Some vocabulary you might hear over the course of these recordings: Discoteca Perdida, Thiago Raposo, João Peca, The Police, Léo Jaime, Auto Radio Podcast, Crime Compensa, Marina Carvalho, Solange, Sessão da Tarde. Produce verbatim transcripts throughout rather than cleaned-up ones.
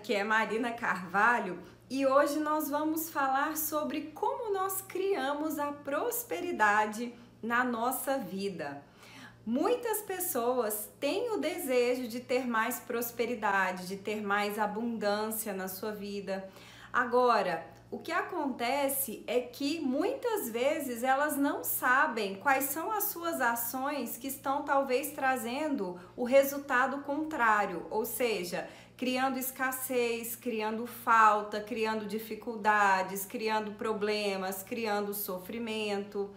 aqui é Marina Carvalho e hoje nós vamos falar sobre como nós criamos a prosperidade na nossa vida. Muitas pessoas têm o desejo de ter mais prosperidade, de ter mais abundância na sua vida. Agora, o que acontece é que muitas vezes elas não sabem quais são as suas ações que estão talvez trazendo o resultado contrário, ou seja, criando escassez, criando falta, criando dificuldades, criando problemas, criando sofrimento.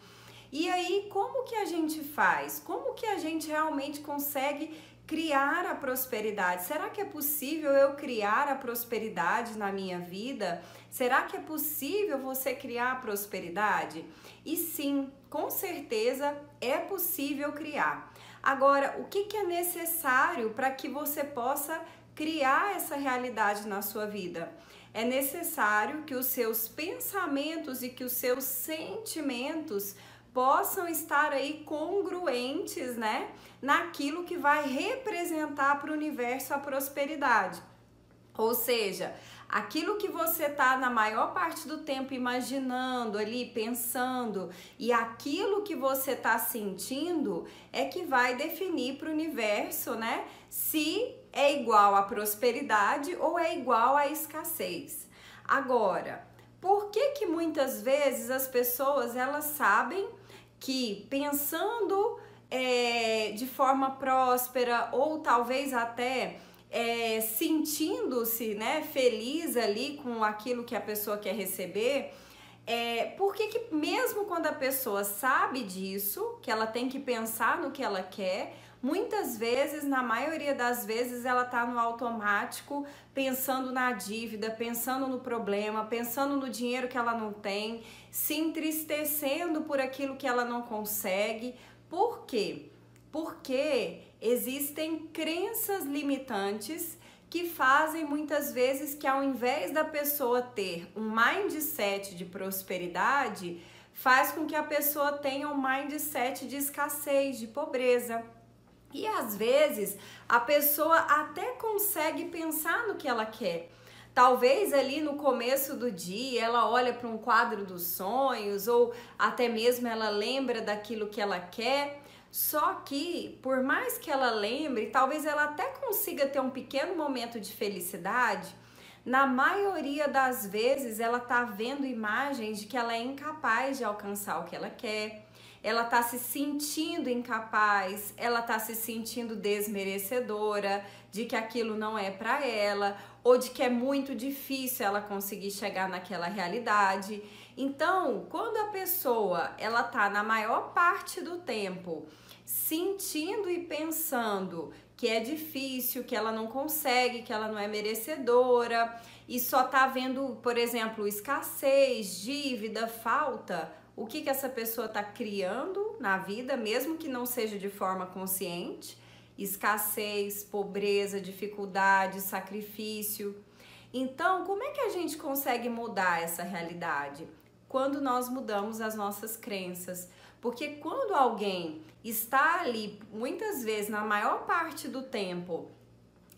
E aí, como que a gente faz? Como que a gente realmente consegue criar a prosperidade? Será que é possível eu criar a prosperidade na minha vida? Será que é possível você criar a prosperidade? E sim, com certeza é possível criar. Agora, o que que é necessário para que você possa criar essa realidade na sua vida? É necessário que os seus pensamentos e que os seus sentimentos possam estar aí congruentes, né, naquilo que vai representar para o universo a prosperidade. Ou seja, aquilo que você tá na maior parte do tempo imaginando ali, pensando, e aquilo que você tá sentindo é que vai definir para o universo, né, se é igual à prosperidade ou é igual à escassez. Agora, por que que muitas vezes as pessoas elas sabem que pensando é, de forma próspera ou talvez até é, sentindo-se, né, feliz ali com aquilo que a pessoa quer receber, é, por que que mesmo quando a pessoa sabe disso, que ela tem que pensar no que ela quer, muitas vezes, na maioria das vezes, ela tá no automático, pensando na dívida, pensando no problema, pensando no dinheiro que ela não tem, se entristecendo por aquilo que ela não consegue. Por quê? Porque existem crenças limitantes que fazem muitas vezes que, ao invés da pessoa ter um mindset de prosperidade, faz com que a pessoa tenha um mindset de escassez, de pobreza. E às vezes a pessoa até consegue pensar no que ela quer. Talvez ali no começo do dia ela olha para um quadro dos sonhos ou até mesmo ela lembra daquilo que ela quer. Só que por mais que ela lembre, talvez ela até consiga ter um pequeno momento de felicidade, na maioria das vezes ela tá vendo imagens de que ela é incapaz de alcançar o que ela quer. Ela tá se sentindo incapaz, ela tá se sentindo desmerecedora, de que aquilo não é para ela, ou de que é muito difícil ela conseguir chegar naquela realidade. Então, quando a pessoa, ela tá na maior parte do tempo sentindo e pensando que é difícil, que ela não consegue, que ela não é merecedora, e só tá vendo, por exemplo, escassez, dívida, falta, o que que essa pessoa está criando na vida, mesmo que não seja de forma consciente, escassez, pobreza, dificuldade, sacrifício. Então, como é que a gente consegue mudar essa realidade? Quando nós mudamos as nossas crenças. Porque quando alguém está ali, muitas vezes, na maior parte do tempo,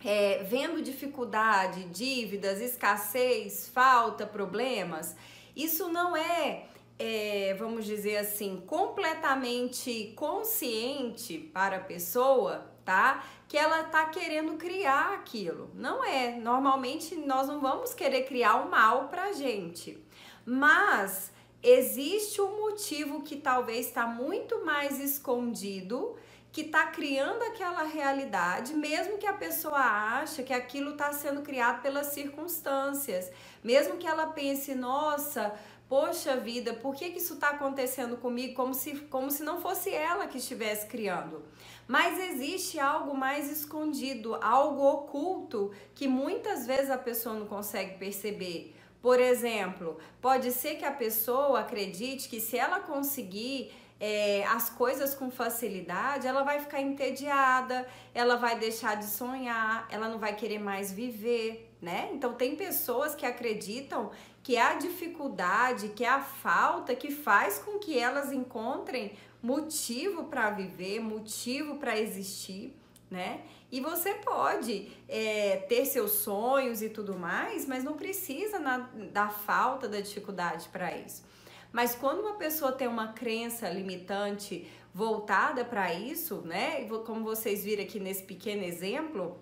é, vendo dificuldade, dívidas, escassez, falta, problemas, isso não é... É, vamos dizer assim, completamente consciente para a pessoa, tá? Que ela tá querendo criar aquilo. Não é. Normalmente nós não vamos querer criar o mal pra gente. Mas existe um motivo que talvez está muito mais escondido, que tá criando aquela realidade, mesmo que a pessoa ache que aquilo tá sendo criado pelas circunstâncias. Mesmo que ela pense, nossa... Poxa vida, por que que isso está acontecendo comigo? Como se, como se não fosse ela que estivesse criando. Mas existe algo mais escondido, algo oculto, que muitas vezes a pessoa não consegue perceber. Por exemplo, pode ser que a pessoa acredite que se ela conseguir é, as coisas com facilidade, ela vai ficar entediada, ela vai deixar de sonhar, ela não vai querer mais viver, né? Então tem pessoas que acreditam que é a dificuldade, que é a falta que faz com que elas encontrem motivo para viver, motivo para existir. né? E você pode é, ter seus sonhos e tudo mais, mas não precisa na, da falta, da dificuldade para isso. Mas quando uma pessoa tem uma crença limitante voltada para isso, né? Como vocês viram aqui nesse pequeno exemplo,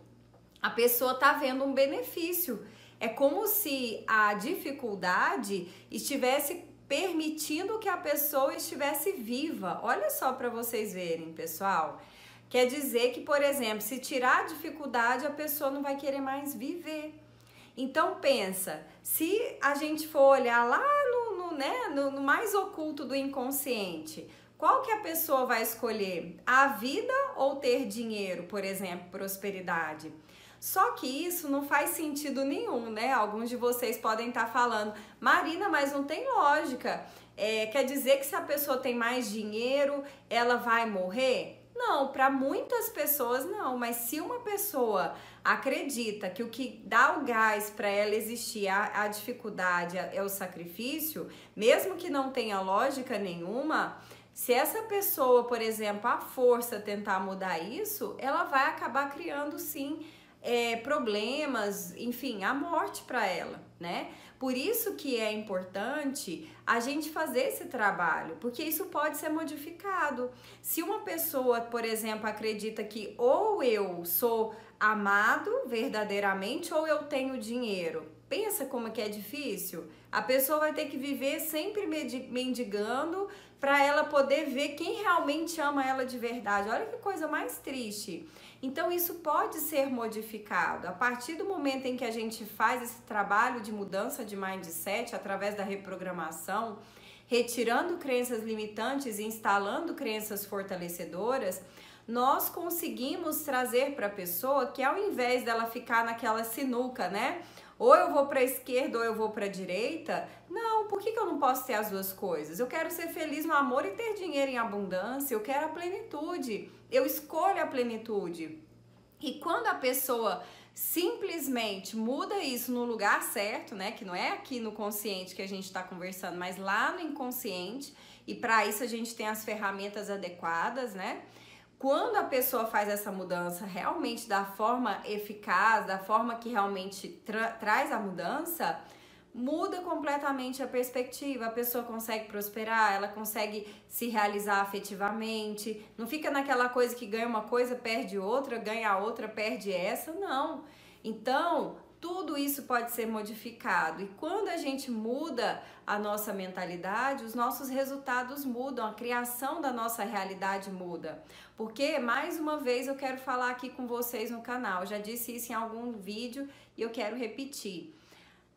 a pessoa tá vendo um benefício. É como se a dificuldade estivesse permitindo que a pessoa estivesse viva. Olha só para vocês verem, pessoal. Quer dizer que, por exemplo, se tirar a dificuldade, a pessoa não vai querer mais viver. Então pensa, se a gente for olhar lá no, no, né, no, no mais oculto do inconsciente, qual que a pessoa vai escolher? A vida ou ter dinheiro, por exemplo, prosperidade? Só que isso não faz sentido nenhum, né? Alguns de vocês podem estar falando, Marina, mas não tem lógica. É, quer dizer que se a pessoa tem mais dinheiro, ela vai morrer? Não, para muitas pessoas não, mas se uma pessoa acredita que o que dá o gás para ela existir, a, a dificuldade é o sacrifício, mesmo que não tenha lógica nenhuma, se essa pessoa, por exemplo, à força tentar mudar isso, ela vai acabar criando sim é, problemas, enfim, a morte para ela, né? Por isso que é importante a gente fazer esse trabalho, porque isso pode ser modificado. Se uma pessoa, por exemplo, acredita que ou eu sou amado verdadeiramente ou eu tenho dinheiro, pensa como que é difícil. A pessoa vai ter que viver sempre mendigando para ela poder ver quem realmente ama ela de verdade. Olha que coisa mais triste. Então isso pode ser modificado. A partir do momento em que a gente faz esse trabalho de mudança de mindset através da reprogramação, retirando crenças limitantes e instalando crenças fortalecedoras, nós conseguimos trazer para a pessoa que ao invés dela ficar naquela sinuca, né? Ou eu vou para a esquerda ou eu vou para a direita. Não, por que que eu não posso ter as duas coisas? Eu quero ser feliz no amor e ter dinheiro em abundância, eu quero a plenitude, eu escolho a plenitude. E quando a pessoa simplesmente muda isso no lugar certo, né, que não é aqui no consciente que a gente está conversando, mas lá no inconsciente, e para isso a gente tem as ferramentas adequadas, né? Quando a pessoa faz essa mudança realmente da forma eficaz, da forma que realmente tra traz a mudança, muda completamente a perspectiva, a pessoa consegue prosperar, ela consegue se realizar afetivamente, não fica naquela coisa que ganha uma coisa, perde outra, ganha outra, perde essa, não. Então, tudo isso pode ser modificado e quando a gente muda a nossa mentalidade, os nossos resultados mudam, a criação da nossa realidade muda. Porque, mais uma vez, eu quero falar aqui com vocês no canal, eu já disse isso em algum vídeo e eu quero repetir.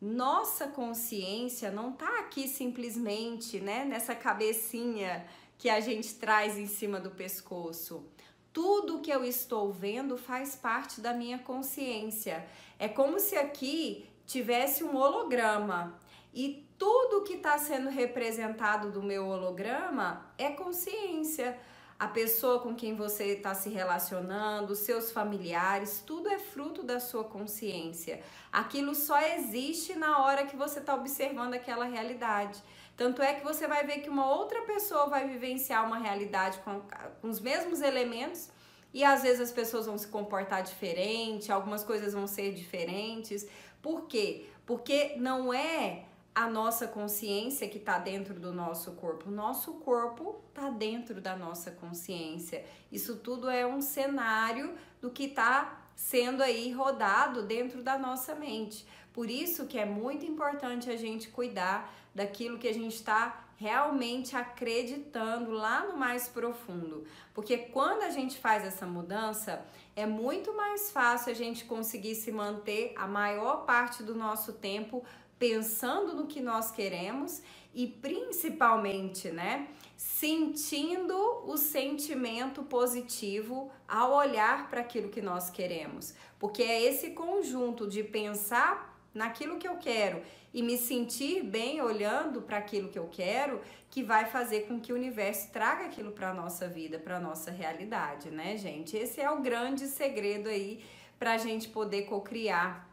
Nossa consciência não tá aqui simplesmente, né, nessa cabecinha que a gente traz em cima do pescoço. Tudo que eu estou vendo faz parte da minha consciência. É como se aqui tivesse um holograma e tudo que está sendo representado do meu holograma é consciência. A pessoa com quem você está se relacionando, seus familiares, tudo é fruto da sua consciência. Aquilo só existe na hora que você está observando aquela realidade. Tanto é que você vai ver que uma outra pessoa vai vivenciar uma realidade com, com os mesmos elementos e às vezes as pessoas vão se comportar diferente, algumas coisas vão ser diferentes. Por quê? Porque não é a nossa consciência que está dentro do nosso corpo. O nosso corpo está dentro da nossa consciência. Isso tudo é um cenário do que está sendo aí rodado dentro da nossa mente. Por isso que é muito importante a gente cuidar daquilo que a gente está realmente acreditando lá no mais profundo. Porque quando a gente faz essa mudança, é muito mais fácil a gente conseguir se manter a maior parte do nosso tempo pensando no que nós queremos e principalmente, né, sentindo o sentimento positivo ao olhar para aquilo que nós queremos. Porque é esse conjunto de pensar naquilo que eu quero e me sentir bem olhando para aquilo que eu quero que vai fazer com que o universo traga aquilo para a nossa vida, para a nossa realidade, né, gente? Esse é o grande segredo aí para a gente poder cocriar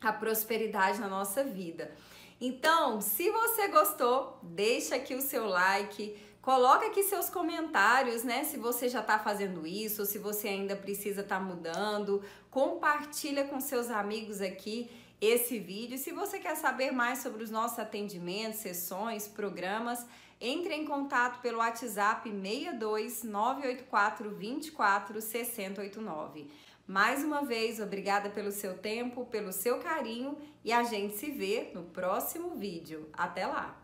a prosperidade na nossa vida. Então, se você gostou, deixa aqui o seu like, Coloca aqui seus comentários, né? Se você já tá fazendo isso, se você ainda precisa tá mudando. Compartilha com seus amigos aqui esse vídeo. Se você quer saber mais sobre os nossos atendimentos, sessões, programas, entre em contato pelo WhatsApp seis dois, nove oito quatro, dois quatro, seis zero oito nove. Mais uma vez, obrigada pelo seu tempo, pelo seu carinho e a gente se vê no próximo vídeo. Até lá!